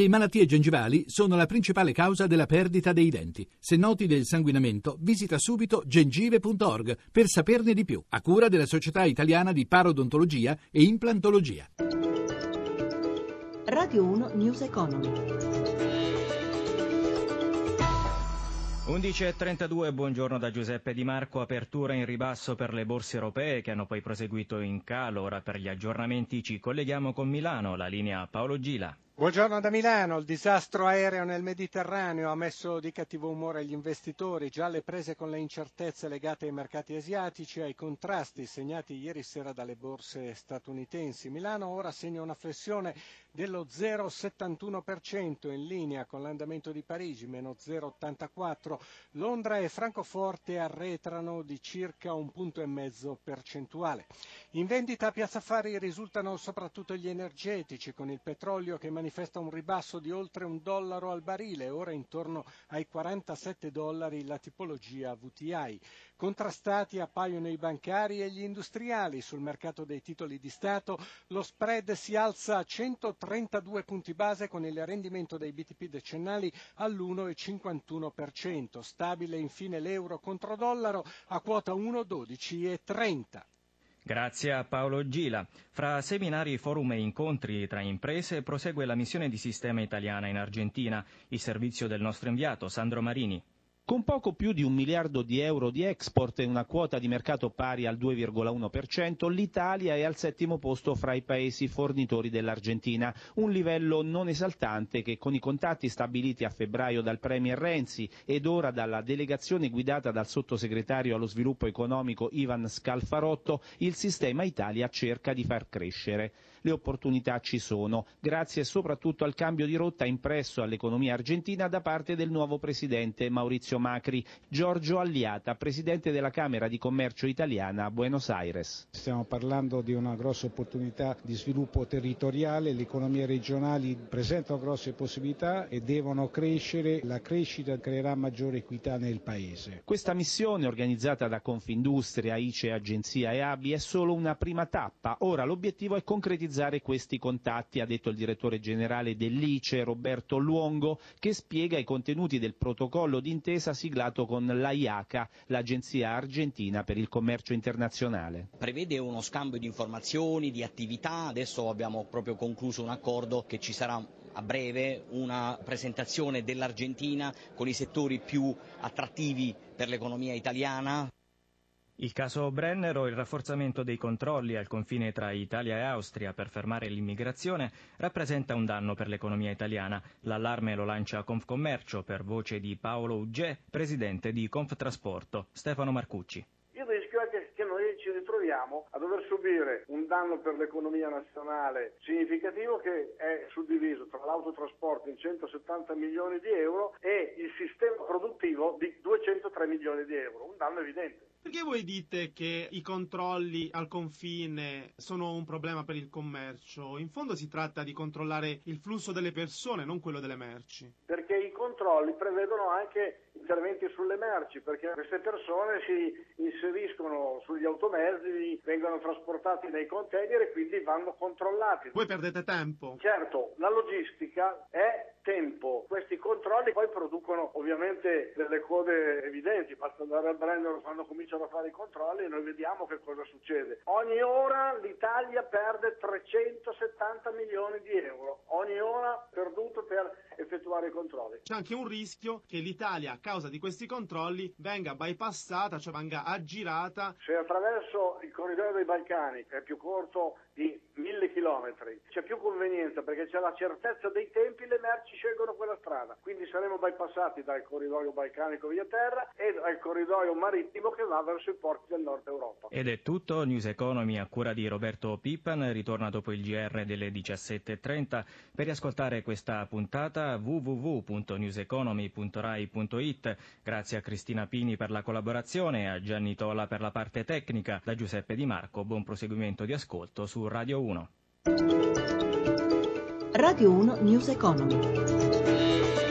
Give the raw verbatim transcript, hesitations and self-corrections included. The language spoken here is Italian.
Le malattie gengivali sono la principale causa della perdita dei denti. Se noti del sanguinamento, visita subito gengive punto org per saperne di più, a cura della Società Italiana di Parodontologia e Implantologia. Radio uno News Economy. undici e trentadue, buongiorno da Giuseppe Di Marco. Apertura in ribasso per le borse europee che hanno poi proseguito in calo. Ora per gli aggiornamenti ci colleghiamo con Milano, la linea Paolo Gila. Buongiorno da Milano. Il disastro aereo nel Mediterraneo ha messo di cattivo umore gli investitori, già alle prese con le incertezze legate ai mercati asiatici e ai contrasti segnati ieri sera dalle borse statunitensi. Milano ora segna una flessione dello zero virgola settantuno per cento, in linea con l'andamento di Parigi, meno zero virgola ottantaquattro. Londra e Francoforte arretrano di circa un punto e mezzo percentuale. In vendita a Piazza Affari risultano soprattutto gli energetici, con il petrolio che manifesta manifesta un ribasso di oltre un dollaro al barile, ora intorno ai quarantasette dollari la tipologia W T I. Contrastati appaiono i bancari e gli industriali. Sul mercato dei titoli di Stato lo spread si alza a centotrentadue punti base, con il rendimento dei B T P decennali all'uno virgola cinquantuno per cento. Stabile infine l'euro contro dollaro a quota uno virgola dodici e trenta. Grazie a Paolo Gila. Fra seminari, forum e incontri tra imprese prosegue la missione di Sistema Italiana in Argentina. Il servizio del nostro inviato Sandro Marini. Con poco più di un miliardo di euro di export e una quota di mercato pari al due virgola uno per cento, l'Italia è al settimo posto fra i paesi fornitori dell'Argentina, un livello non esaltante che con i contatti stabiliti a febbraio dal Premier Renzi ed ora dalla delegazione guidata dal sottosegretario allo sviluppo economico Ivan Scalfarotto, il sistema Italia cerca di far crescere. Le opportunità ci sono, grazie soprattutto al cambio di rotta impresso all'economia argentina da parte del nuovo presidente Maurizio Macri. Giorgio Alliata, presidente della Camera di Commercio italiana a Buenos Aires. Stiamo parlando di una grossa opportunità di sviluppo territoriale, le economie regionali presentano grosse possibilità e devono crescere, la crescita creerà maggiore equità nel paese. Questa missione, organizzata da Confindustria, I C E, Agenzia e A B I, è solo una prima tappa. Ora l'obiettivo è concretizzare questi contatti, ha detto il direttore generale dell'I C E Roberto Luongo, che spiega i contenuti del protocollo d'intesa siglato con l'AIACA, l'Agenzia Argentina per il Commercio Internazionale. Prevede uno scambio di informazioni, di attività. Adesso abbiamo proprio concluso un accordo che ci sarà a breve una presentazione dell'Argentina con i settori più attrattivi per l'economia italiana. Il caso Brennero, il rafforzamento dei controlli al confine tra Italia e Austria per fermare l'immigrazione, rappresenta un danno per l'economia italiana. L'allarme lo lancia Confcommercio per voce di Paolo Ugge, presidente di ConfTrasporto. Stefano Marcucci. Ci ritroviamo a dover subire un danno per l'economia nazionale significativo, che è suddiviso tra l'autotrasporto in centosettanta milioni di euro e il sistema produttivo di duecentotré milioni di euro, un danno evidente. Perché voi dite che i controlli al confine sono un problema per il commercio? In fondo si tratta di controllare il flusso delle persone, non quello delle merci. Perché i controlli prevedono anche interventi sulle merci, perché queste persone si inseriscono sugli automezzi, vengono trasportati nei container e quindi vanno controllati. Voi perdete tempo. Certo, la logistica è tempo. Questi controlli poi producono ovviamente delle code evidenti. Basta andare al Brennero quando cominciano a fare i controlli e noi vediamo che cosa succede. Ogni ora l'Italia perde trecentosettanta milioni di euro, ogni ora perduto per effettuare i controlli. C'è anche un rischio che l'Italia, a causa di questi controlli, venga bypassata, cioè venga aggirata. Se attraverso il corridoio dei Balcani, che è più corto di mille chilometri, c'è più convenienza perché c'è la certezza dei tempi, le merci scelgono quella strada. Quindi saremo bypassati dal corridoio balcanico via terra e dal corridoio marittimo che va verso i porti del nord Europa. Ed è tutto. News Economy a cura di Roberto Pippan, ritorna dopo il G R delle diciassette e trenta. Per riascoltare questa puntata w w w punto news economy punto rai punto it. Grazie a Cristina Pini per la collaborazione e a Gianni Tola per la parte tecnica. Da Giuseppe Di Marco, buon proseguimento di ascolto su Radio uno. Radio uno News Economy.